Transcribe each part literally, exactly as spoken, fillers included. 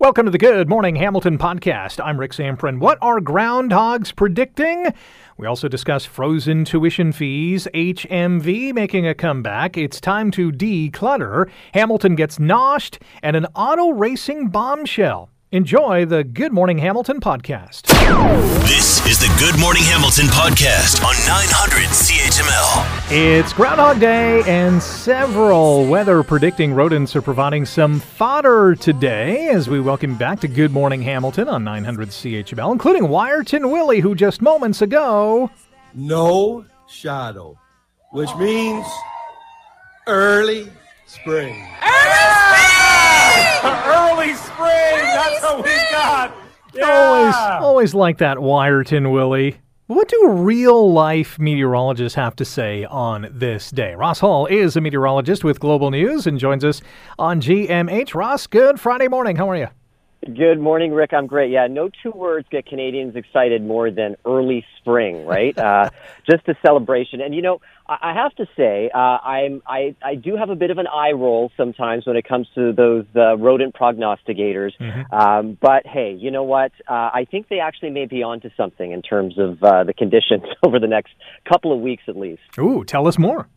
Welcome to the Good Morning Hamilton podcast. I'm Rick Samprin. What are groundhogs predicting? We also discuss frozen tuition fees, H M V making a comeback, it's time to declutter, Hamilton gets noshed, and an auto racing bombshell. Enjoy the Good Morning Hamilton podcast. This is the Good Morning Hamilton podcast on nine hundred C H M L. It's Groundhog Day, and several weather predicting rodents are providing some fodder today as we welcome back to Good Morning Hamilton on nine hundred C H M L, including Wiarton Willie, who just moments ago... No shadow, which means early spring. Early spring! Early spring! Early That's what we got! Yeah. Always, always like that, Wiarton Willie. What do real-life meteorologists have to say on this day? Ross Hall is a meteorologist with Global News and joins us on G M H. Ross, good Friday morning. How are you? Good morning, Rick. I'm great. Yeah, no two words get Canadians excited more than early spring, right? uh, just a celebration. And, you know, I, I have to say, uh, I'm, I, I do have a bit of an eye roll sometimes when it comes to those uh, rodent prognosticators. Mm-hmm. Um, but, hey, you know what? Uh, I think they actually may be onto something in terms of uh, the conditions over the next couple of weeks at least. Ooh, tell us more.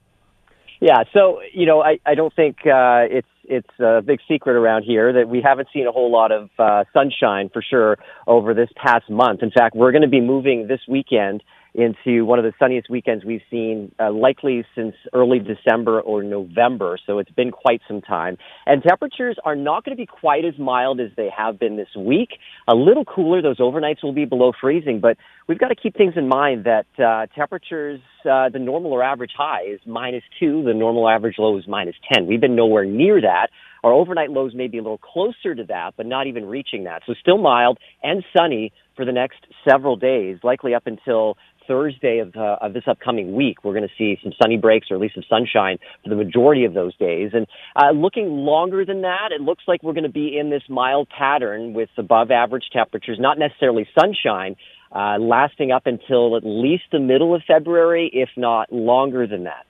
Yeah, so, you know, I, I don't think uh, it's it's a big secret around here that we haven't seen a whole lot of uh, sunshine for sure over this past month. In fact, we're going to be moving this weekend into one of the sunniest weekends we've seen uh, likely since early December or November, so it's been quite some time. And temperatures are not going to be quite as mild as they have been this week. A little cooler. Those overnights will be below freezing, but we've got to keep things in mind that uh, temperatures, uh, the normal or average high is minus two. The normal average low is minus ten. We've been nowhere near that. Our overnight lows may be a little closer to that, but not even reaching that. So still mild and sunny for the next several days, likely up until Thursday of, uh, of this upcoming week. We're going to see some sunny breaks or at least some sunshine for the majority of those days. And uh, looking longer than that, it looks like we're going to be in this mild pattern with above average temperatures, not necessarily sunshine, uh, lasting up until at least the middle of February, if not longer than that.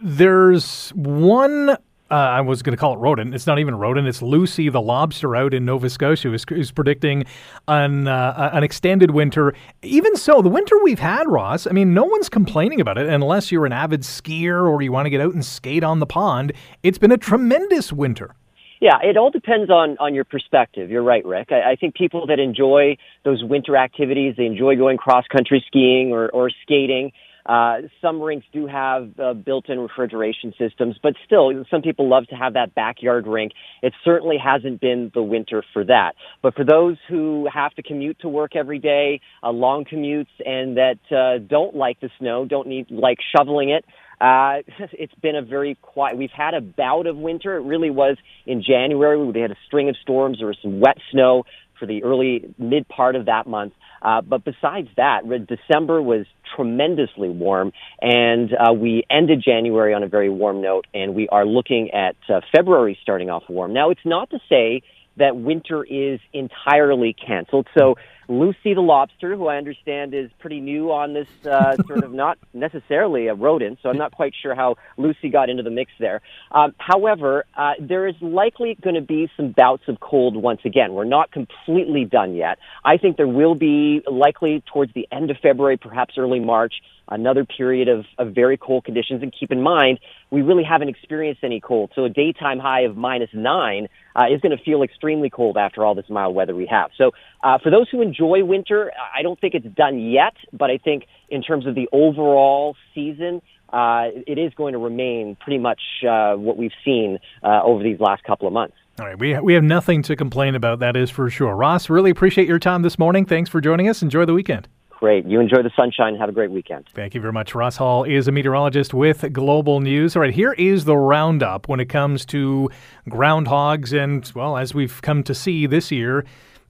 There's one, uh, I was going to call it rodent. It's not even rodent. It's Lucy the Lobster out in Nova Scotia is, is predicting an uh, an extended winter. Even so, the winter we've had, Ross, I mean, no one's complaining about it unless you're an avid skier or you want to get out and skate on the pond. It's been a tremendous winter. Yeah, it all depends on, on your perspective. You're right, Rick. I, I think people that enjoy those winter activities, they enjoy going cross-country skiing or, or skating. Uh, some rinks do have uh, built-in refrigeration systems, but still, some people love to have that backyard rink. It certainly hasn't been the winter for that. But for those who have to commute to work every day, uh, long commutes, and that uh, don't like the snow, don't need like shoveling it, Uh, it's been a very quiet, we've had a bout of winter. It really was in January. We had a string of storms. There was some wet snow for the early mid part of that month. Uh, but besides that, December was tremendously warm, and uh, we ended January on a very warm note, and we are looking at uh, February starting off warm. Now, it's not to say that winter is entirely canceled. So Lucy the Lobster, who I understand is pretty new on this, uh, sort of not necessarily a rodent, so I'm not quite sure how Lucy got into the mix there. Um, however, uh, there is likely going to be some bouts of cold once again. We're not completely done yet. I think there will be likely towards the end of February, perhaps early March, another period of, of very cold conditions. And keep in mind, we really haven't experienced any cold. So a daytime high of minus nine uh, is going to feel extremely cold after all this mild weather we have. So uh, for those who enjoy Enjoy winter, I don't think it's done yet, but I think in terms of the overall season, uh, it is going to remain pretty much uh, what we've seen uh, over these last couple of months. All right, we, we have nothing to complain about, that is for sure. Ross, really appreciate your time this morning. Thanks for joining us. Enjoy the weekend. Great. You enjoy the sunshine. Have a great weekend. Thank you very much. Ross Hall is a meteorologist with Global News. All right, here is the roundup when it comes to groundhogs and, well, as we've come to see this year,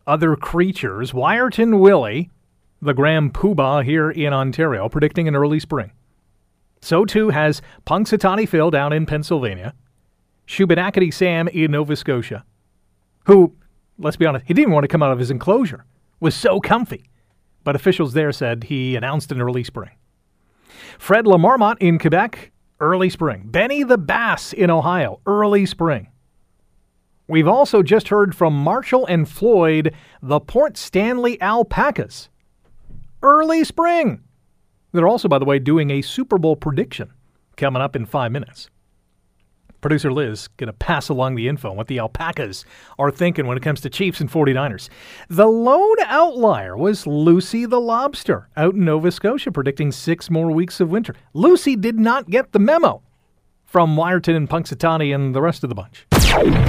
other creatures. Wiarton Willie, the grand poobah here in Ontario, predicting an early spring. So too has Punxsutawney Phil down in Pennsylvania, Shubenacadie Sam in Nova Scotia, who, let's be honest, he didn't even want to come out of his enclosure, was so comfy. But officials there said he announced an early spring. Fred La Marmotte in Quebec, early spring. Benny the Bass in Ohio, early spring. We've also just heard from Marshall and Floyd, the Port Stanley Alpacas. Early spring. They're also, by the way, doing a Super Bowl prediction coming up in five minutes. Producer Liz going to pass along the info on what the Alpacas are thinking when it comes to Chiefs and 49ers. The lone outlier was Lucy the Lobster out in Nova Scotia, predicting six more weeks of winter. Lucy did not get the memo from Wiarton and Punxsutawney and the rest of the bunch.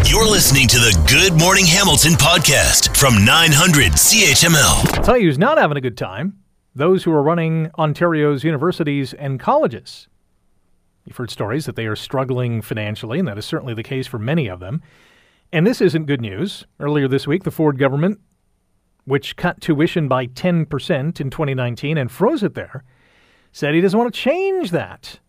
You're listening to the Good Morning Hamilton podcast from nine hundred C H M L. I'll tell you who's not having a good time, those who are running Ontario's universities and colleges. You've heard stories that they are struggling financially, and that is certainly the case for many of them. And this isn't good news. Earlier this week, the Ford government, which cut tuition by ten percent in twenty nineteen and froze it there, said he doesn't want to change that.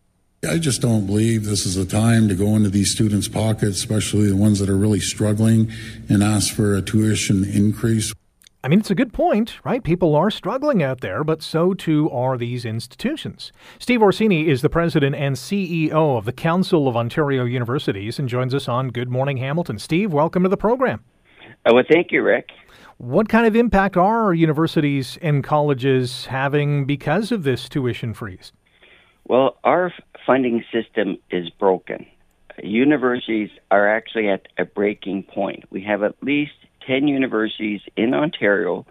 I just don't believe this is a time to go into these students' pockets, especially the ones that are really struggling, and ask for a tuition increase. I mean, it's a good point, right? People are struggling out there, but so too are these institutions. Steve Orsini is the president and C E O of the Council of Ontario Universities and joins us on Good Morning Hamilton. Steve, welcome to the program. Oh, well, thank you, Rick. What kind of impact are universities and colleges having because of this tuition freeze? Well, our funding system is broken. Universities are actually at a breaking point. We have at least ten universities in Ontario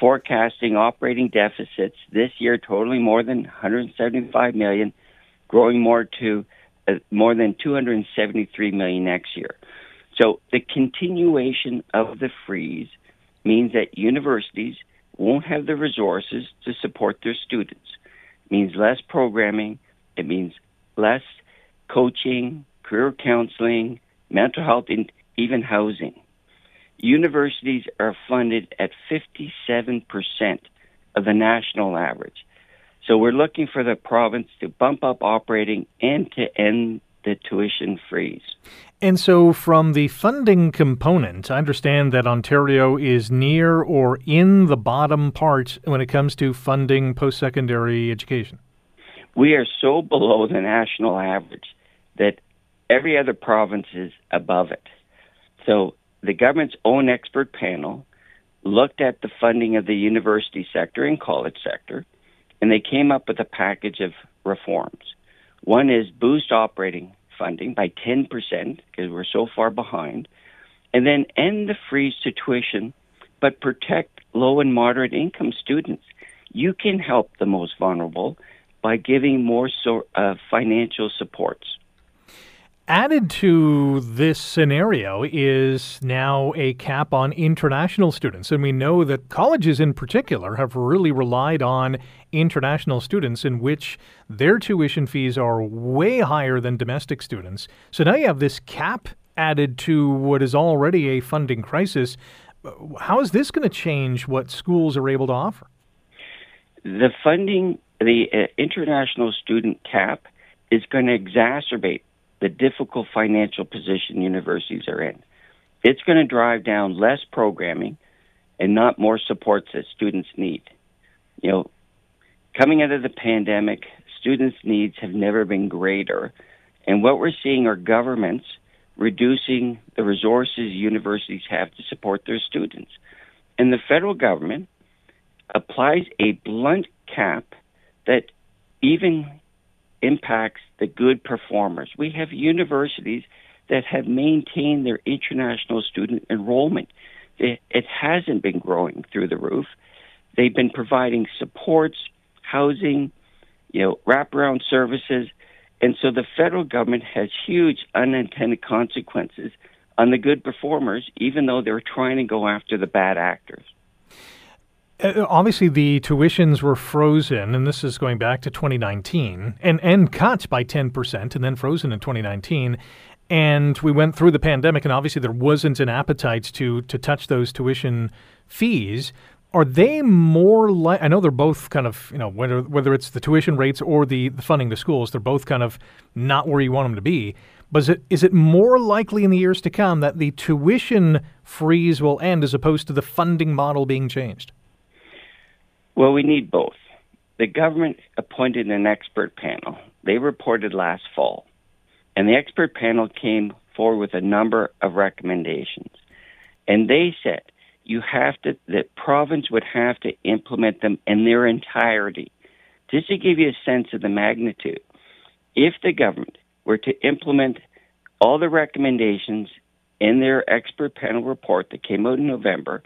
forecasting operating deficits this year totaling more than one hundred seventy-five million dollars, growing more to uh, more than two hundred seventy-three million dollars next year. So the continuation of the freeze means that universities won't have the resources to support their students. It means less programming. It means less coaching, career counseling, mental health, and even housing. Universities are funded at fifty-seven percent of the national average. So we're looking for the province to bump up operating and to end the tuition freeze. And so from the funding component, I understand that Ontario is near or in the bottom part when it comes to funding post-secondary education. We are so below the national average that every other province is above it. So the government's own expert panel looked at the funding of the university sector and college sector, and they came up with a package of reforms. One is boost operating funding by ten percent, because we're so far behind, and then end the freeze to tuition, but protect low and moderate income students. You can help the most vulnerable by giving more so, uh, financial supports. Added to this scenario is now a cap on international students. And we know that colleges in particular have really relied on international students, in which their tuition fees are way higher than domestic students. So now you have this cap added to what is already a funding crisis. How is this going to change what schools are able to offer? The funding, the uh, international student cap is going to exacerbate the difficult financial position universities are in. It's going to drive down less programming and not more supports that students need. You know, coming out of the pandemic, students' needs have never been greater. And what we're seeing are governments reducing the resources universities have to support their students. And the federal government applies a blunt cap that even impacts the good performers. We have universities that have maintained their international student enrollment. It, it hasn't been growing through the roof. They've been providing supports, housing, you know, wraparound services. And so the federal government has huge unintended consequences on the good performers, even though they're trying to go after the bad actors. Obviously, the tuitions were frozen, and this is going back to twenty nineteen, and, and cut by ten percent and then frozen in twenty nineteen. And we went through the pandemic, and obviously there wasn't an appetite to to touch those tuition fees. Are they more like, I know they're both kind of, you know, whether whether it's the tuition rates or the, the funding to schools, they're both kind of not where you want them to be. But is it, is it more likely in the years to come that the tuition freeze will end as opposed to the funding model being changed? Well, we need both. The government appointed an expert panel. They reported last fall, and the expert panel came forward with a number of recommendations. And they said you have to, the province would have to implement them in their entirety. Just to give you a sense of the magnitude, if the government were to implement all the recommendations in their expert panel report that came out in November,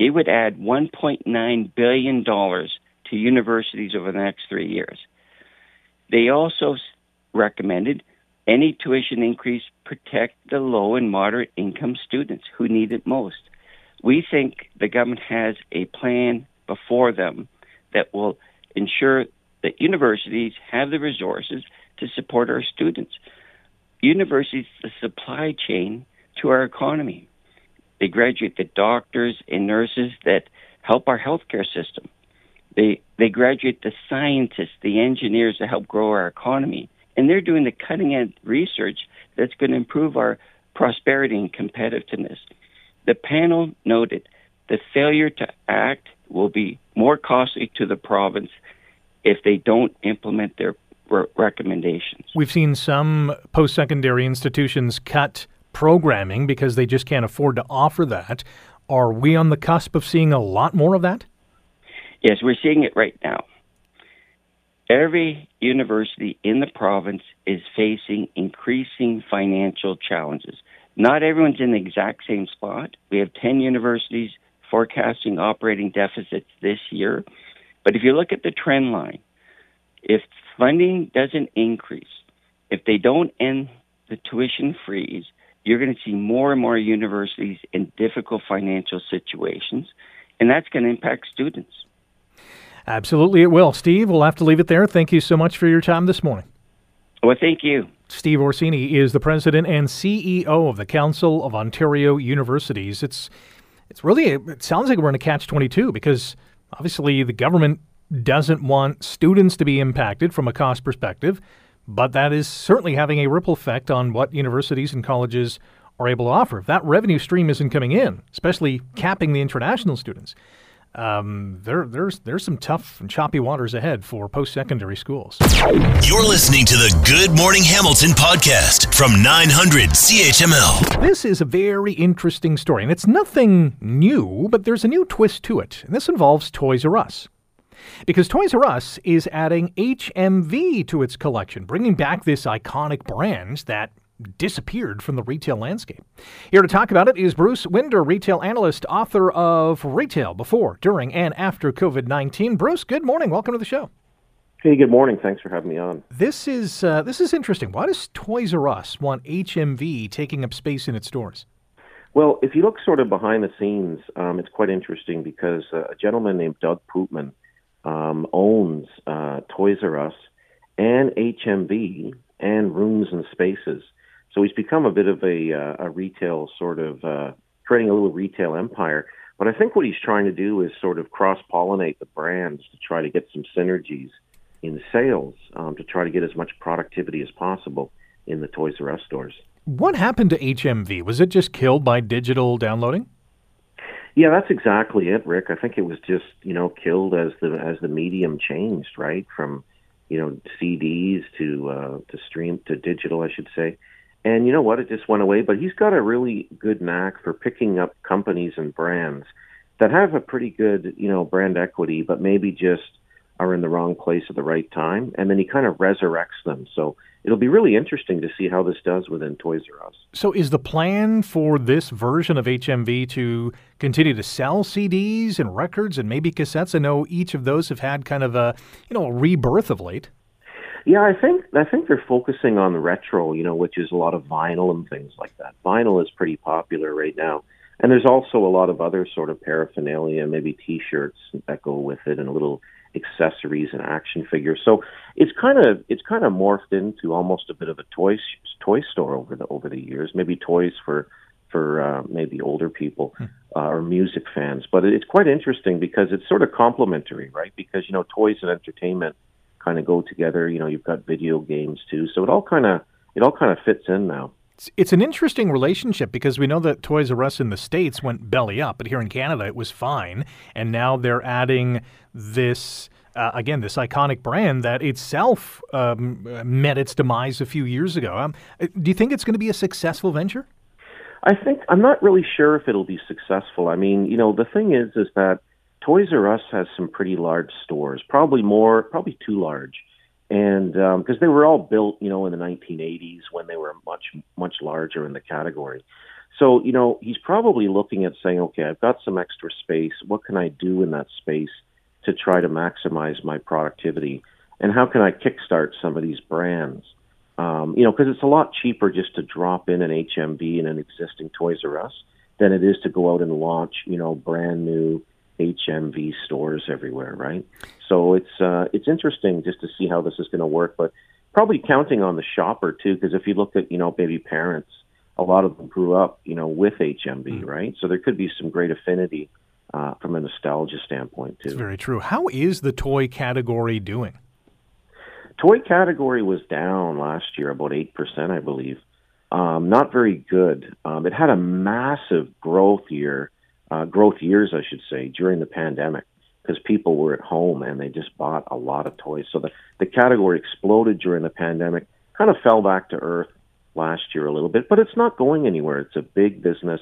it would add one point nine billion dollars to universities over the next three years. They also recommended any tuition increase protect the low and moderate income students who need it most. We think the government has a plan before them that will ensure that universities have the resources to support our students. Universities, the supply chain to our economy. They graduate the doctors and nurses that help our healthcare system. They they graduate the scientists, the engineers that help grow our economy. And they're doing the cutting-edge research that's going to improve our prosperity and competitiveness. The panel noted the failure to act will be more costly to the province if they don't implement their re- recommendations. We've seen some post-secondary institutions cut programming because they just can't afford to offer that. Are we on the cusp of seeing a lot more of that? Yes, we're seeing it right now. Every university in the province is facing increasing financial challenges. Not everyone's in the exact same spot. We have ten universities forecasting operating deficits this year. But if you look at the trend line, if funding doesn't increase, if they don't end the tuition freeze, you're going to see more and more universities in difficult financial situations, and that's going to impact students. Absolutely it will. Steve, we'll have to leave it there. Thank you so much for your time this morning. Well, thank you. Steve Orsini is the president and C E O of the Council of Ontario Universities. It's It's really, it sounds like we're in a catch twenty-two because obviously the government doesn't want students to be impacted from a cost perspective, but that is certainly having a ripple effect on what universities and colleges are able to offer. If that revenue stream isn't coming in, especially capping the international students, um, there, there's, there's some tough and choppy waters ahead for post-secondary schools. You're listening to the Good Morning Hamilton podcast from nine hundred C H M L. This is a very interesting story, and it's nothing new, but there's a new twist to it, and this involves Toys R Us. Because Toys R Us is adding H M V to its collection, bringing back this iconic brand that disappeared from the retail landscape. Here to talk about it is Bruce Winder, retail analyst, author of Retail Before, During, and After COVID nineteen. Bruce, good morning. Welcome to the show. Hey, good morning. Thanks for having me on. This is uh, this is interesting. Why does Toys R Us want H M V taking up space in its stores? Well, if you look sort of behind the scenes, um, it's quite interesting because uh, a gentleman named Doug Pootman Um, owns uh, Toys R Us and H M V and Rooms and Spaces. So he's become a bit of a, uh, a retail sort of, uh, creating a little retail empire. But I think what he's trying to do is sort of cross-pollinate the brands to try to get some synergies in sales, um, to try to get as much productivity as possible in the Toys R Us stores. What happened to H M V? Was it just killed by digital downloading? Yeah, that's exactly it, Rick. I think it was just, you know, killed as the as the medium changed, right? From, you know, C Ds to uh, to stream to digital, I should say. And you know what? It just went away. But he's got a really good knack for picking up companies and brands that have a pretty good, you know, brand equity, but maybe just are in the wrong place at the right time. And then he kind of resurrects them. So it'll be really interesting to see how this does within Toys R Us. So is the plan for this version of H M V to continue to sell C Ds and records and maybe cassettes? I know each of those have had kind of a, you know, a rebirth of late. Yeah, I think I think they're focusing on the retro, you know, which is a lot of vinyl and things like that. Vinyl is pretty popular right now. And there's also a lot of other sort of paraphernalia, maybe T-shirts that go with it and a little accessories and action figures. So it's kind of it's kind of morphed into almost a bit of a toy toy store over the over the years. Maybe toys for for uh, maybe older people uh, or music fans. But it's quite interesting because it's sort of complementary, right? Because you know toys and entertainment kind of go together. You know you've got video games too, so it all kind of it all kind of fits in now. It's an interesting relationship because we know that Toys R Us in the States went belly up, but here in Canada it was fine. And now they're adding this uh, again, this iconic brand that itself um, met its demise a few years ago. Um, do you think it's going to be a successful venture? I think, I'm not really sure if it'll be successful. I mean, you know, the thing is, is that Toys R Us has some pretty large stores, probably more, probably too large. And um, because they were all built, you know, in the nineteen eighties when they were much, much larger in the category. So, you know, he's probably looking at saying, okay, I've got some extra space. What can I do in that space to try to maximize my productivity? And how can I kickstart some of these brands? Um, you know, because it's a lot cheaper just to drop in an H M V and an existing Toys R Us than it is to go out and launch, you know, brand new H M V stores everywhere, right? So it's uh, it's interesting just to see how this is going to work, but probably counting on the shopper too, because if you look at, you know, baby parents, a lot of them grew up, you know, with H M V, mm-hmm. right? So there could be some great affinity uh, from a nostalgia standpoint too. That's very true. How is the toy category doing? Toy category was down last year, about eight percent, I believe. Um, not very good. Um, it had a massive growth year. Uh, growth years, I should say, during the pandemic, because people were at home and they just bought a lot of toys. So the, the category exploded during the pandemic, kind of fell back to earth last year a little bit, but it's not going anywhere. It's a big business.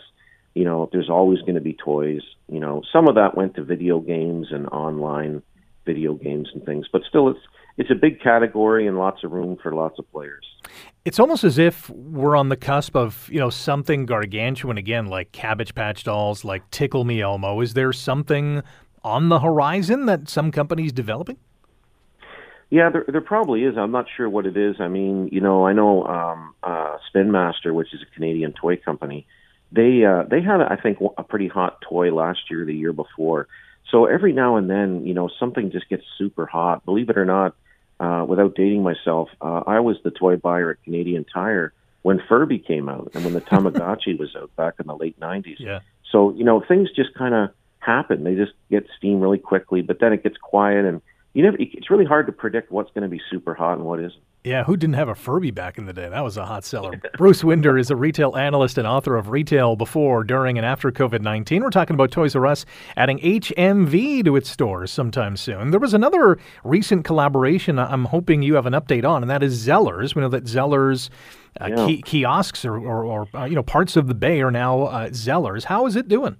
You know, there's always going to be toys. You know, some of that went to video games and online video games and things, but still it's it's a big category and lots of room for lots of players. It's almost as if we're on the cusp of, you know, something gargantuan again, like Cabbage Patch Dolls, like Tickle Me Elmo. Is there something on the horizon that some company's developing? Yeah, there, there probably is. I'm not sure what it is. I mean, you know, I know um, uh, Spin Master, which is a Canadian toy company, they uh, they had, I think, a pretty hot toy last year, the year before. So every now and then, you know, something just gets super hot. Believe it or not, uh, without dating myself, uh, I was the toy buyer at Canadian Tire when Furby came out and when the Tamagotchi was out back in the late nineties. Yeah. So, you know, things just kind of happen. They just get steam really quickly, but then it gets quiet and, you know, it's really hard to predict what's going to be super hot and what isn't. Yeah, who didn't have a Furby back in the day? That was a hot seller. Bruce Winder is a retail analyst and author of Retail Before, During, and After COVID nineteen. We're talking about Toys R Us adding H M V to its stores sometime soon. There was another recent collaboration I'm hoping you have an update on, and that is Zeller's. We know that Zeller's uh, yeah. ki- kiosks or, or, or uh, you know, parts of the bay are now uh, Zeller's. How is it doing?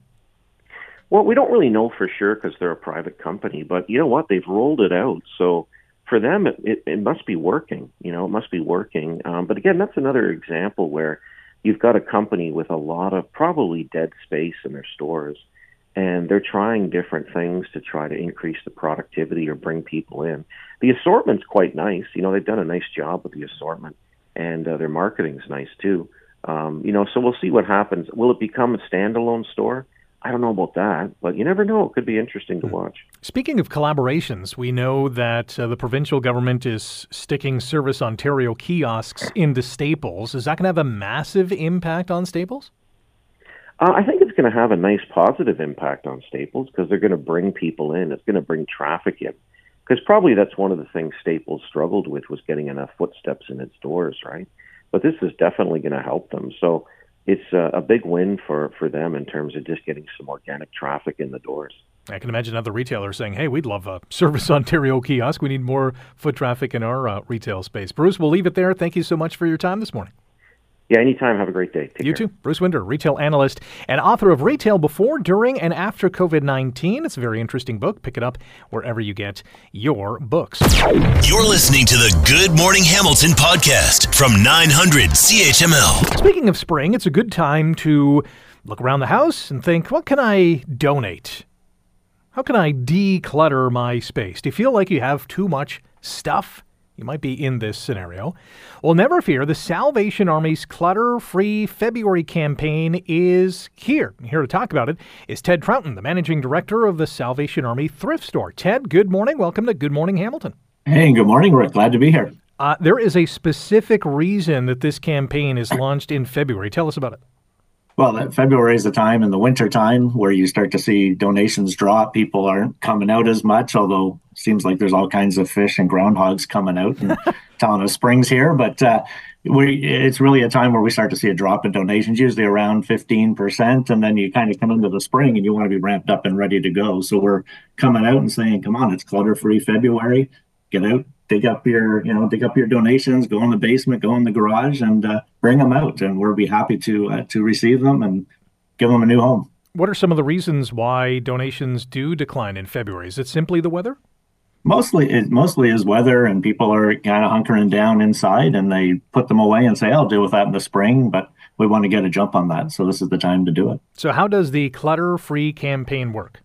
Well, we don't really know for sure because they're a private company, but you know what? They've rolled it out, so for them, it, it, it must be working. You know, it must be working. Um, but again, that's another example where you've got a company with a lot of probably dead space in their stores, and they're trying different things to try to increase the productivity or bring people in. The assortment's quite nice. You know, they've done a nice job with the assortment, and uh, their marketing's nice too. Um, you know, so we'll see what happens. Will it become a standalone store? I don't know about that, but you never know. It could be interesting to watch. Speaking of collaborations, we know that uh, the provincial government is sticking Service Ontario kiosks into Staples. Is that going to have a massive impact on Staples? Uh, I think it's going to have a nice positive impact on Staples because they're going to bring people in. It's going to bring traffic in because probably that's one of the things Staples struggled with was getting enough footsteps in its doors, right? But this is definitely going to help them. So it's a big win for, for them in terms of just getting some organic traffic in the doors. I can imagine other retailers saying, hey, we'd love a Service Ontario kiosk. We need more foot traffic in our uh, retail space. Bruce, we'll leave it there. Thank you so much for your time this morning. Yeah, anytime. Have a great day. Take you care. Too. Bruce Winder, retail analyst and author of Retail Before, During, and After COVID nineteen. It's a very interesting book. Pick it up wherever you get your books. You're listening to the Good Morning Hamilton podcast from nine hundred C H M L. Speaking of spring, it's a good time to look around the house and think, what can I donate? How can I declutter my space? Do you feel like you have too much stuff? You might be in this scenario. Well, never fear, the Salvation Army's clutter-free February campaign is here. Here to talk about it is Ted Troughton, the managing director of the Salvation Army Thrift Store. Ted, good morning. Welcome to Good Morning Hamilton. Hey, good morning, Rick. Glad to be here. Uh, there is a specific reason that this campaign is launched in February. Tell us about it. Well, that February is the time in the winter time where you start to see donations drop. People aren't coming out as much, although it seems like there's all kinds of fish and groundhogs coming out and telling us spring's here. But uh, we, it's really a time where we start to see a drop in donations, usually around fifteen percent. And then you kind of come into the spring and you want to be ramped up and ready to go. So we're coming out and saying, come on, it's clutter-free February. Get out, dig up your, you know, dig up your donations, go in the basement, go in the garage, and uh, bring them out. And we'll be happy to uh, to receive them and give them a new home. What are some of the reasons why donations do decline in February? Is it simply the weather? Mostly, it mostly is weather, and people are kind of hunkering down inside, and they put them away and say, I'll deal with that in the spring, but we want to get a jump on that. So this is the time to do it. So how does the clutter-free campaign work?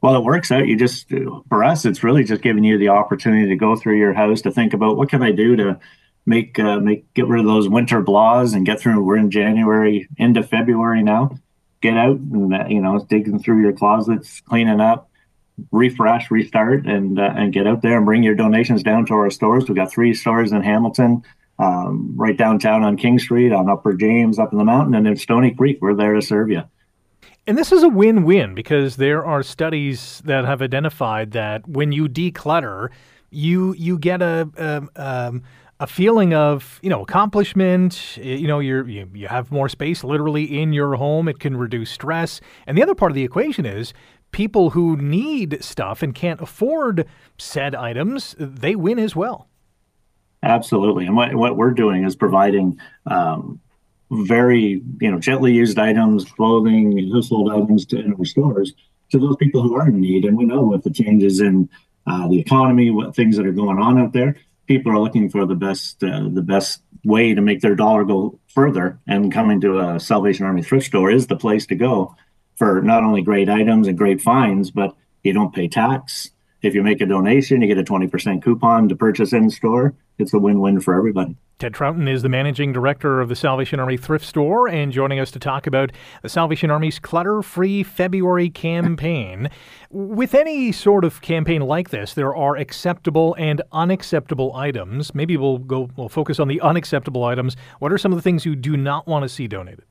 Well, it works out. You just, for us, it's really just giving you the opportunity to go through your house to think about what can I do to make, uh, make, get rid of those winter blahs and get through. We're in January, into February now. Get out and, you know, digging through your closets, cleaning up, refresh, restart, and uh, and get out there and bring your donations down to our stores. We've got three stores in Hamilton, um, right downtown on King Street, on Upper James, up in the mountain, and in Stony Creek. We're there to serve you. And this is a win-win because there are studies that have identified that when you declutter, you you get a um, um, a feeling of, you know, accomplishment. You know, you're, you you have more space literally in your home. It can reduce stress. And the other part of the equation is people who need stuff and can't afford said items, they win as well. Absolutely. And what what we're doing is providing Um, very, you know, gently used items, clothing, household items to in our stores to those people who are in need. And we know with the changes in uh, the economy, what things that are going on out there, people are looking for the best, uh, the best way to make their dollar go further. And coming to a Salvation Army thrift store is the place to go for not only great items and great finds, but you don't pay tax. If you make a donation, you get a twenty percent coupon to purchase in store. It's a win-win for everybody. Ted Troughton is the managing director of the Salvation Army Thrift Store and joining us to talk about the Salvation Army's clutter-free February campaign. With any sort of campaign like this, there are acceptable and unacceptable items. Maybe we'll go we'll focus on the unacceptable items. What are some of the things you do not want to see donated?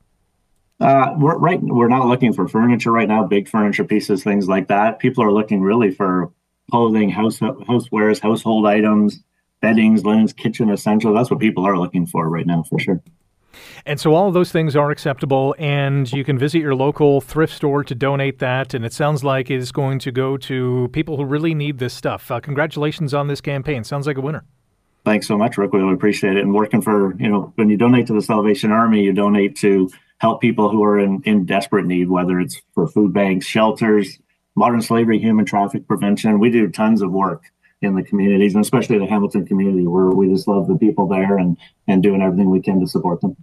Uh, we're right we're not looking for furniture right now, big furniture pieces, things like that. People are looking really for clothing, house housewares, household items, beddings, linens, kitchen essentials. That's what people are looking for right now, for sure. And so all of those things are acceptable, and you can visit your local thrift store to donate that, and it sounds like it is going to go to people who really need this stuff. Uh, congratulations on this campaign. Sounds like a winner. Thanks so much, Rick. We really appreciate it. And working for, you know, when you donate to the Salvation Army, you donate to help people who are in, in desperate need, whether it's for food banks, shelters, modern slavery, human traffic prevention. We do tons of work in the communities, and especially the Hamilton community, where we just love the people there and, and doing everything we can to support them.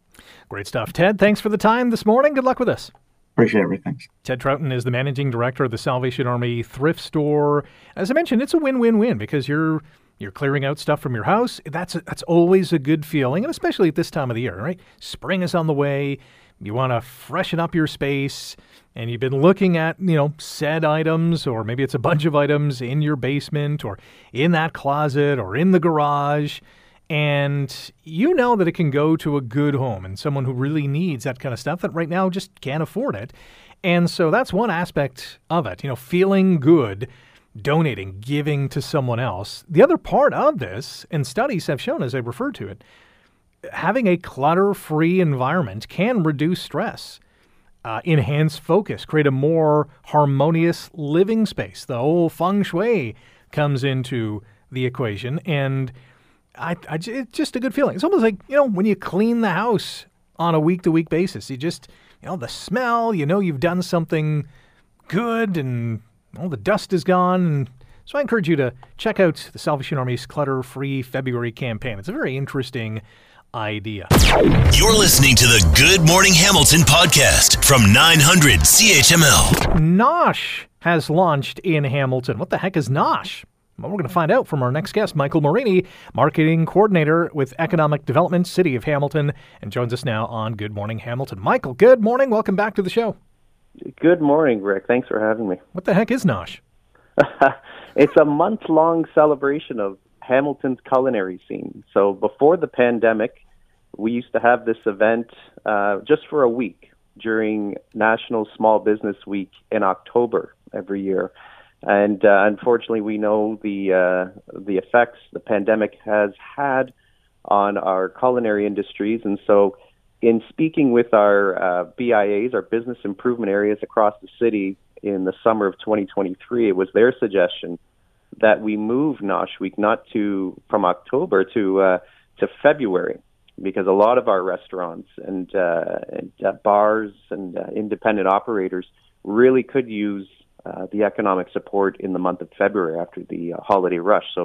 Great stuff. Ted, thanks for the time this morning. Good luck with us. Appreciate everything. Ted Troughton is the managing director of the Salvation Army Thrift Store. As I mentioned, it's a win-win-win because you're you're clearing out stuff from your house. That's, a, that's always a good feeling, and especially at this time of the year, right? Spring is on the way. You want to freshen up your space, and you've been looking at, you know, said items, or maybe it's a bunch of items in your basement or in that closet or in the garage, and you know that it can go to a good home and someone who really needs that kind of stuff that right now just can't afford it. And so that's one aspect of it, you know, feeling good, donating, giving to someone else. The other part of this, and studies have shown as I referred to it, having a clutter-free environment can reduce stress, uh, enhance focus, create a more harmonious living space. The whole feng shui comes into the equation, and I, I, it's just a good feeling. It's almost like, you know, when you clean the house on a week-to-week basis, you just, you know, the smell, you know you've done something good, and all the dust is gone, and so I encourage you to check out the Salvation Army's Clutter-Free February campaign. It's a very interesting idea. You're listening to the Good Morning Hamilton podcast from nine hundred C H M L. NOSH has launched in Hamilton. What the heck is NOSH? Well, we're going to find out from our next guest, Michael Morini, Marketing Coordinator with Economic Development, City of Hamilton, and joins us now on Good Morning Hamilton. Michael, good morning. Welcome back to the show. Good morning, Rick. Thanks for having me. What the heck is NOSH? It's a month-long celebration of Hamilton's culinary scene. So before the pandemic, we used to have this event uh, just for a week, during National Small Business Week in October every year. And uh, unfortunately, we know the uh, the effects the pandemic has had on our culinary industries. And so in speaking with our uh, B I As, our business improvement areas across the city in the summer of twenty twenty-three, it was their suggestion that we move NOSH Week not to from October to uh, to February, because a lot of our restaurants and, uh, and uh, bars and uh, independent operators really could use Uh, the economic support in the month of February after the uh, holiday rush. So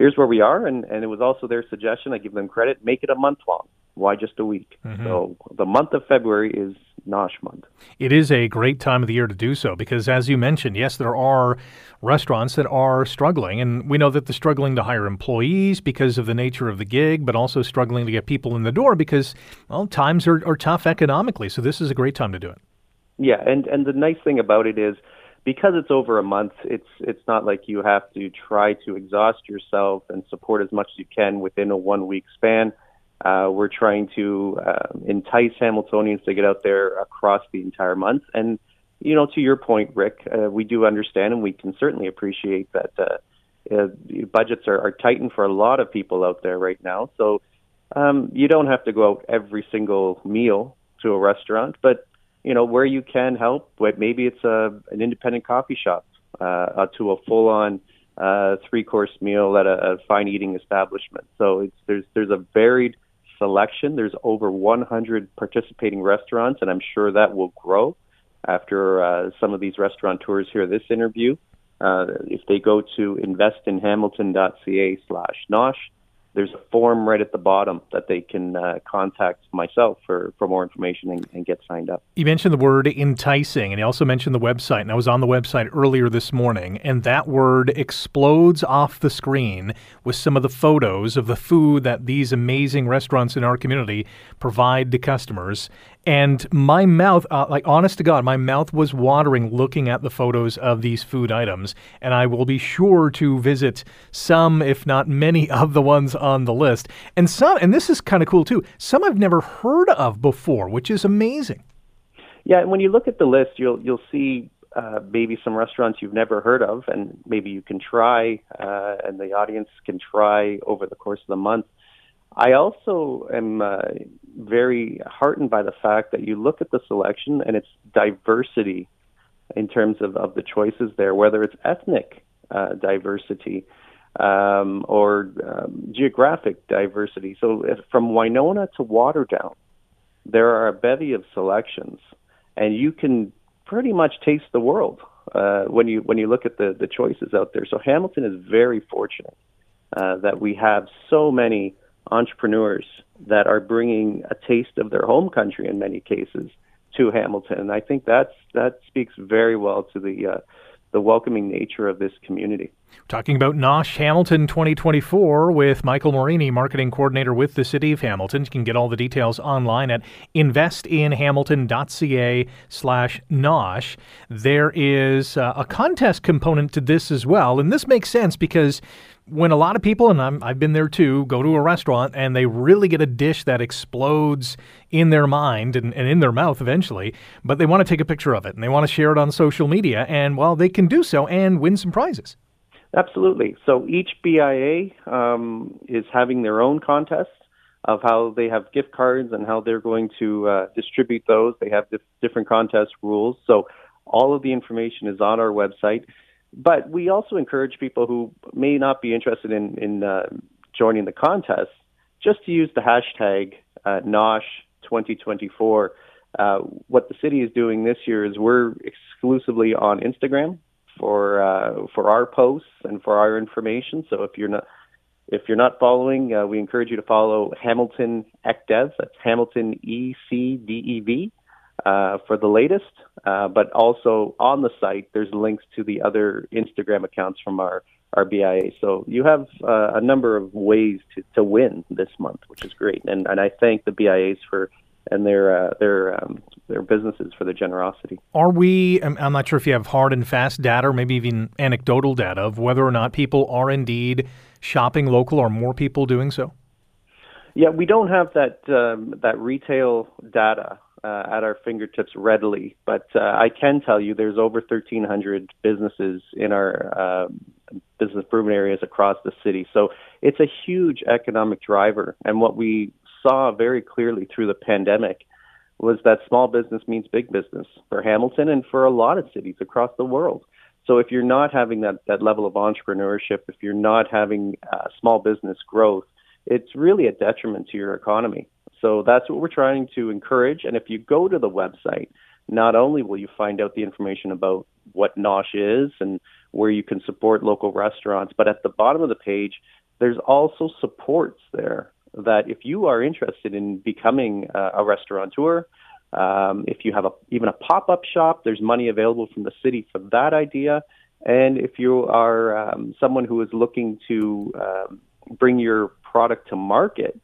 here's where we are, and, and it was also their suggestion. I give them credit. Make it a month long. Why just a week? Mm-hmm. So the month of February is NOSH month. It is a great time of the year to do so because, as you mentioned, yes, there are restaurants that are struggling, and we know that they're struggling to hire employees because of the nature of the gig, but also struggling to get people in the door because, well, times are, are tough economically. So this is a great time to do it. Yeah, and, and the nice thing about it is, because it's over a month, it's it's not like you have to try to exhaust yourself and support as much as you can within a one-week span. Uh, we're trying to uh, entice Hamiltonians to get out there across the entire month. And, you know, to your point, Rick, uh, we do understand and we can certainly appreciate that uh, uh, budgets are, are tightened for a lot of people out there right now. So um, you don't have to go out every single meal to a restaurant, but you know, where you can help, maybe it's a, an independent coffee shop uh, to a full-on uh, three-course meal at a, a fine eating establishment. So it's, there's there's a varied selection. There's over one hundred participating restaurants, and I'm sure that will grow after uh, some of these restaurateurs hear this interview. Uh, if they go to investinhamilton.ca slash nosh, there's a form right at the bottom that they can uh, contact myself for, for more information and, and get signed up. You mentioned the word enticing, and you also mentioned the website, and I was on the website earlier this morning, and that word explodes off the screen with some of the photos of the food that these amazing restaurants in our community provide to customers. And my mouth, uh, like honest to God, my mouth was watering looking at the photos of these food items. And I will be sure to visit some, if not many, of the ones on the list. And some, and this is kind of cool too, some I've never heard of before, which is amazing. Yeah, and when you look at the list, you'll you'll see uh, maybe some restaurants you've never heard of, and maybe you can try, uh, and the audience can try over the course of the month. I also am uh, very heartened by the fact that you look at the selection and its diversity in terms of, of the choices there, whether it's ethnic uh, diversity um, or um, geographic diversity. So if, from Winona to Waterdown, there are a bevy of selections, and you can pretty much taste the world uh, when you when you look at the, the choices out there. So Hamilton is very fortunate uh, that we have so many entrepreneurs that are bringing a taste of their home country in many cases to Hamilton, and I think that's that speaks very well to the uh, the welcoming nature of this community. We're talking about NOSH Hamilton twenty twenty-four with Michael Morini, marketing coordinator with the City of Hamilton. You can get all the details online at investinhamilton.ca slash nosh. There is uh, a contest component to this as well, and this makes sense because when a lot of people, and I'm, I've been there too, go to a restaurant and they really get a dish that explodes in their mind and, and in their mouth eventually, but they want to take a picture of it and they want to share it on social media, and well, they can do so and win some prizes. Absolutely. So each B I A um, is having their own contest of how they have gift cards and how they're going to uh, distribute those. They have dif- different contest rules. So all of the information is on our website. But we also encourage people who may not be interested in, in uh, joining the contest just to use the hashtag uh, NOSH twenty twenty-four. Uh, what the city is doing this year is we're exclusively on Instagram for uh, for our posts and for our information. So if you're not if you're not following, uh, we encourage you to follow Hamilton E C D E V. That's Hamilton E C D E V. Uh, for the latest, uh, but also on the site, there's links to the other Instagram accounts from our, our B I A. So you have uh, a number of ways to, to win this month, which is great. And, and I thank the B I As for and their uh, their um, their businesses for their generosity. Are we, I'm not sure if you have hard and fast data or maybe even anecdotal data of whether or not people are indeed shopping local or more people doing so? Yeah, we don't have that um, that retail data uh, at our fingertips readily. But uh, I can tell you there's over thirteen hundred businesses in our um, business improvement areas across the city. So it's a huge economic driver. And what we saw very clearly through the pandemic was that small business means big business for Hamilton and for a lot of cities across the world. So if you're not having that, that level of entrepreneurship, if you're not having uh, small business growth, it's really a detriment to your economy. So that's what we're trying to encourage. And if you go to the website, not only will you find out the information about what NOSH is and where you can support local restaurants, but at the bottom of the page, there's also supports there that if you are interested in becoming uh, a restaurateur, um, if you have a, even a pop-up shop, there's money available from the city for that idea. And if you are um, someone who is looking to um, bring your product to market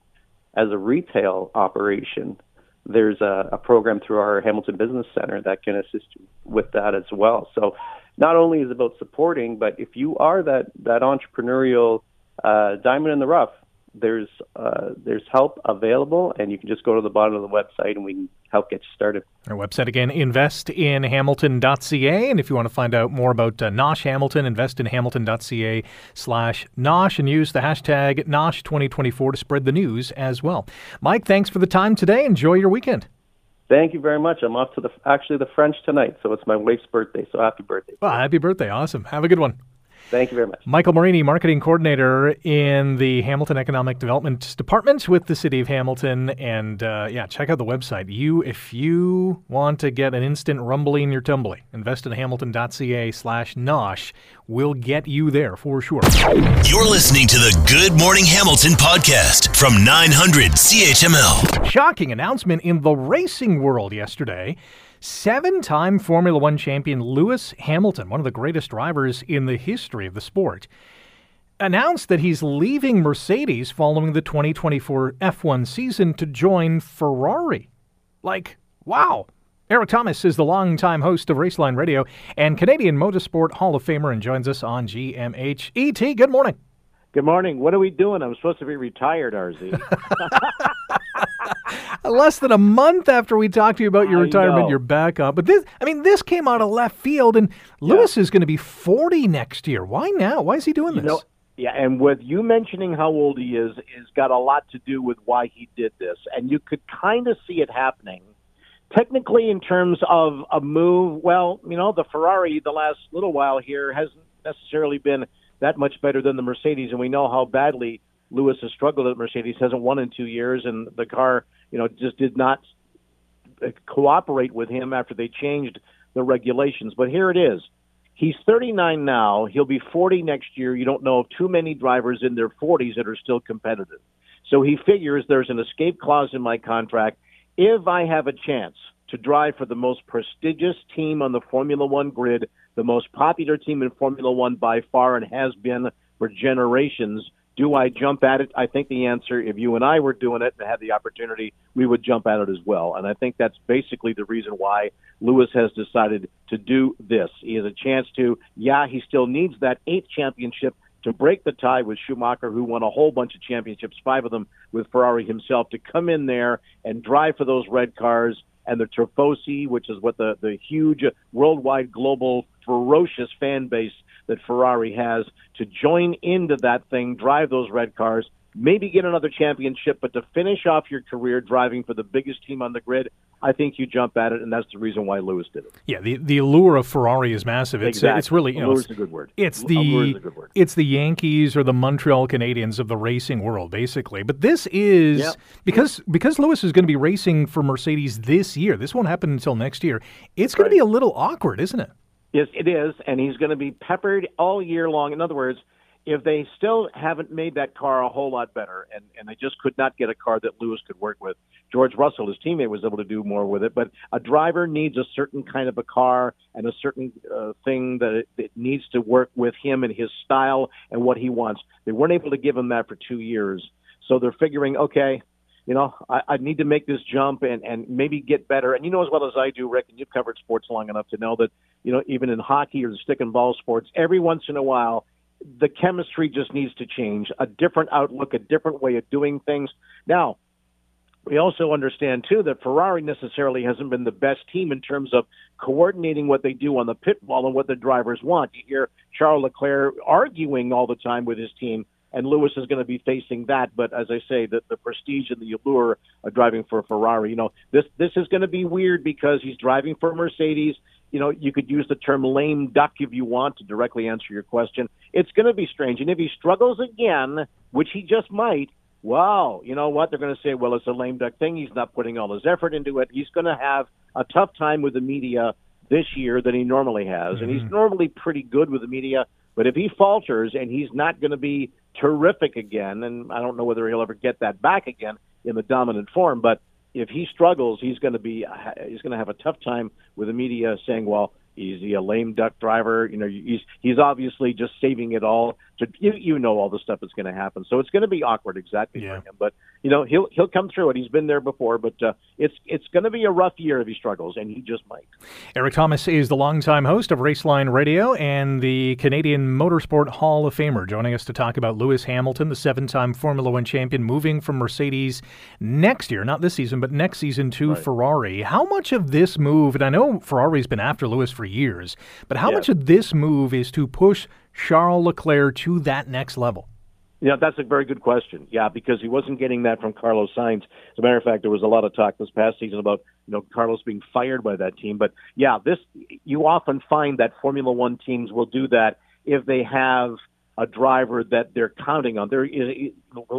as a retail operation, there's a, a program through our Hamilton Business Center that can assist you with that as well. So not only is it about supporting, but if you are that, that entrepreneurial uh, diamond in the rough, there's uh, there's help available, and you can just go to the bottom of the website and we can help get you started. Our website again, invest in hamilton dot c a, and if you want to find out more about uh, NOSH Hamilton, investinhamilton dot c a slash NOSH, and use the hashtag N O S H twenty twenty-four to spread the news as well. Mike, thanks for the time today. Enjoy your weekend. Thank you very much. I'm off to the actually the French tonight, so it's my wife's birthday, so happy birthday. Well, happy birthday. Awesome. Have a good one. Thank you very much. Michael Morini, Marketing Coordinator in the Hamilton Economic Development Department with the City of Hamilton. And, uh, yeah, check out the website. You, if you want to get an instant rumbling your tumbling, investinhamilton dot c a slash nosh will get you there for sure. You're listening to the Good Morning Hamilton podcast from nine hundred C H M L. Shocking announcement in the racing world yesterday. Seven-time Formula One champion Lewis Hamilton, one of the greatest drivers in the history of the sport, announced that he's leaving Mercedes following the twenty twenty-four F one season to join Ferrari. Like, wow. Eric Thomas is the longtime host of Raceline Radio and Canadian Motorsport Hall of Famer and joins us on G M H. E T, good morning. Good morning. What are we doing? I'm supposed to be retired, R Z. Less than a month after we talked to you about your I retirement, know. You're back up. But this, I mean, this came out of left field, and Lewis yeah. is going to be forty next year. Why now? Why is he doing you this? Know, yeah, and with you mentioning how old he is, has got a lot to do with why he did this. And you could kind of see it happening. Technically, in terms of a move, well, you know, the Ferrari the last little while here hasn't necessarily been that much better than the Mercedes, and we know how badly Lewis has struggled at Mercedes, hasn't won in two years, and the car, you know, just did not cooperate with him after they changed the regulations. But here it is. He's thirty-nine now. He'll be forty next year. You don't know of too many drivers in their forties that are still competitive. So he figures there's an escape clause in my contract. If I have a chance to drive for the most prestigious team on the Formula One grid, the most popular team in Formula One by far and has been for generations, do I jump at it? I think the answer, if you and I were doing it and had the opportunity, we would jump at it as well. And I think that's basically the reason why Lewis has decided to do this. He has a chance to, yeah, he still needs that eighth championship to break the tie with Schumacher, who won a whole bunch of championships, five of them with Ferrari himself, to come in there and drive for those red cars and the Tifosi, which is what the, the huge worldwide global ferocious fan base that Ferrari has, to join into that thing, drive those red cars, maybe get another championship, but to finish off your career driving for the biggest team on the grid, I think you jump at it, and that's the reason why Lewis did it. Yeah, the, the allure of Ferrari is massive. It's exactly. It's really, you know, allure's a good word. It's the allure's a good word. It's the Yankees or the Montreal Canadiens of the racing world, basically. But this is yep. because because Lewis is going to be racing for Mercedes this year. This won't happen until next year. It's going right. to be a little awkward, isn't it? Yes, it is, and he's going to be peppered all year long. In other words, if they still haven't made that car a whole lot better, and, and they just could not get a car that Lewis could work with, George Russell, his teammate, was able to do more with it, but a driver needs a certain kind of a car and a certain uh, thing that it, it needs to work with him and his style and what he wants. They weren't able to give him that for two years, so they're figuring, okay, you know, I, I need to make this jump and, and maybe get better. And you know as well as I do, Rick, and you've covered sports long enough to know that, you know, even in hockey or the stick and ball sports, every once in a while, the chemistry just needs to change. A different outlook, a different way of doing things. Now, We also understand, too, that Ferrari necessarily hasn't been the best team in terms of coordinating what they do on the pit wall and what the drivers want. You hear Charles Leclerc arguing all the time with his team, and Lewis is going to be facing that. But as I say, the, the prestige and the allure of driving for Ferrari, you know, this this is going to be weird because he's driving for Mercedes. You know, you could use the term lame duck if you want to directly answer your question. It's going to be strange. And if he struggles again, which he just might, wow, you know what? They're going to say, well, it's a lame duck thing. He's not putting all his effort into it. He's going to have a tough time with the media this year than he normally has. Mm-hmm. And he's normally pretty good with the media. But if he falters and he's not going to be terrific again, and I don't know whether he'll ever get that back again in the dominant form, but if he struggles, he's going to be he's going to have a tough time with the media saying, well, is he a lame duck driver? You know, he's he's obviously just saving it all to you, you know, all the stuff that's going to happen. So it's going to be awkward, exactly yeah. for him. But you know, he'll he'll come through it. He's been there before, but uh, it's it's going to be a rough year if he struggles, and he just might. Eric Thomas is the longtime host of Raceline Radio and the Canadian Motorsport Hall of Famer, joining us to talk about Lewis Hamilton, the seven-time Formula One champion, moving from Mercedes next year, not this season, but next season to right. Ferrari. How much of this move, and I know Ferrari's been after Lewis for years, but how yeah. much of this move is to push Charles Leclerc to that next level? Yeah, that's a very good question. Yeah, because he wasn't getting that from Carlos Sainz. As a matter of fact, there was a lot of talk this past season about, you know, Carlos being fired by that team. But yeah, this you often find that Formula One teams will do that if they have a driver that they're counting on. There is,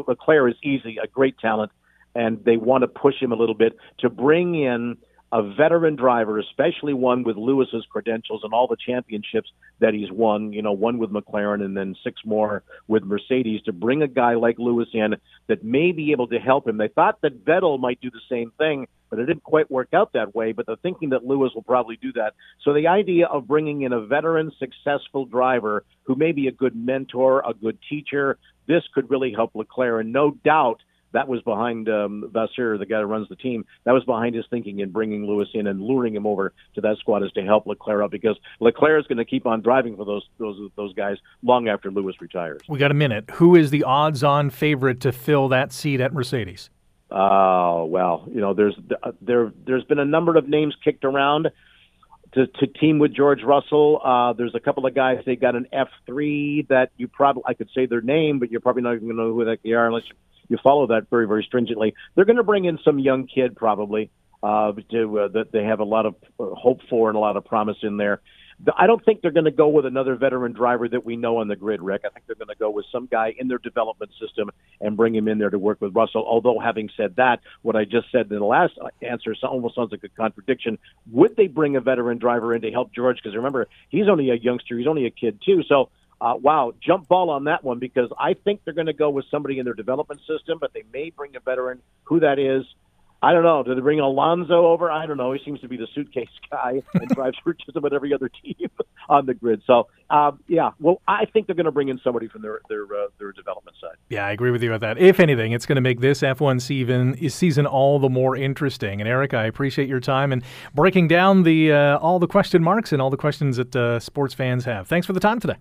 Leclerc is easy, a great talent, and they want to push him a little bit to bring in a veteran driver, especially one with Lewis's credentials and all the championships that he's won, you know, one with McLaren and then six more with Mercedes, to bring a guy like Lewis in that may be able to help him. They thought that Vettel might do the same thing, but it didn't quite work out that way. But they're thinking that Lewis will probably do that. So the idea of bringing in a veteran, successful driver who may be a good mentor, a good teacher, this could really help Leclerc. And no doubt, that was behind um, Vasseur, the guy who runs the team. That was behind his thinking in bringing Lewis in and luring him over to that squad, is to help Leclerc out, because Leclerc is going to keep on driving for those those those guys long after Lewis retires. We got a minute. Who is the odds-on favorite to fill that seat at Mercedes? Oh, well, you know, there's there there's been a number of names kicked around to, to team with George Russell. Uh, there's a couple of guys. They got an F three that you probably I could say their name, but you're probably not even going to know who they are unless you. You follow that very, very stringently. They're going to bring in some young kid probably uh, to, uh, that they have a lot of hope for and a lot of promise in there. I don't think they're going to go with another veteran driver that we know on the grid, Rick. I think they're going to go with some guy in their development system and bring him in there to work with Russell. Although, having said that, what I just said in the last answer almost sounds like a contradiction. Would they bring a veteran driver in to help George? Because remember, he's only a youngster. He's only a kid, too. So, Uh, wow, jump ball on that one, because I think they're going to go with somebody in their development system, but they may bring a veteran. Who that is, I don't know. Do they bring Alonso over? I don't know. He seems to be the suitcase guy and drives for just about every other team on the grid. So, um, yeah, well, I think they're going to bring in somebody from their their, uh, their development side. Yeah, I agree with you on that. If anything, it's going to make this F one season, season all the more interesting. And, Eric, I appreciate your time and breaking down the uh, all the question marks and all the questions that uh, sports fans have. Thanks for the time today.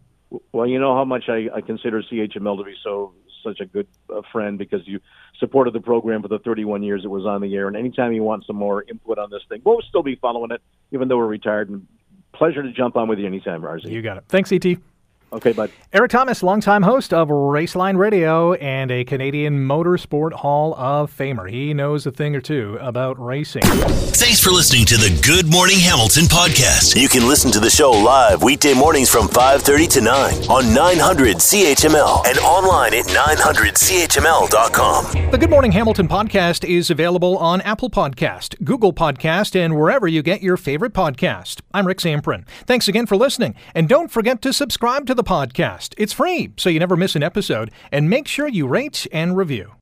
Well, you know how much I, I consider C H M L to be so such a good uh, friend, because you supported the program for the thirty-one years it was on the air. And anytime you want some more input on this thing, we'll still be following it, even though we're retired. And pleasure to jump on with you anytime, Rarzy. You got it. Thanks, E T. Okay, bud. Eric Thomas, longtime host of Raceline Radio and a Canadian Motorsport Hall of Famer. He knows a thing or two about racing. Thanks for listening to the Good Morning Hamilton podcast. You can listen to the show live weekday mornings from five thirty to nine on nine hundred C H M L and online at nine hundred C H M L dot com. The Good Morning Hamilton podcast is available on Apple Podcast, Google Podcast, and wherever you get your favorite podcast. I'm Rick Samprin. Thanks again for listening, and don't forget to subscribe to the podcast. It's free, so you never miss an episode, and make sure you rate and review.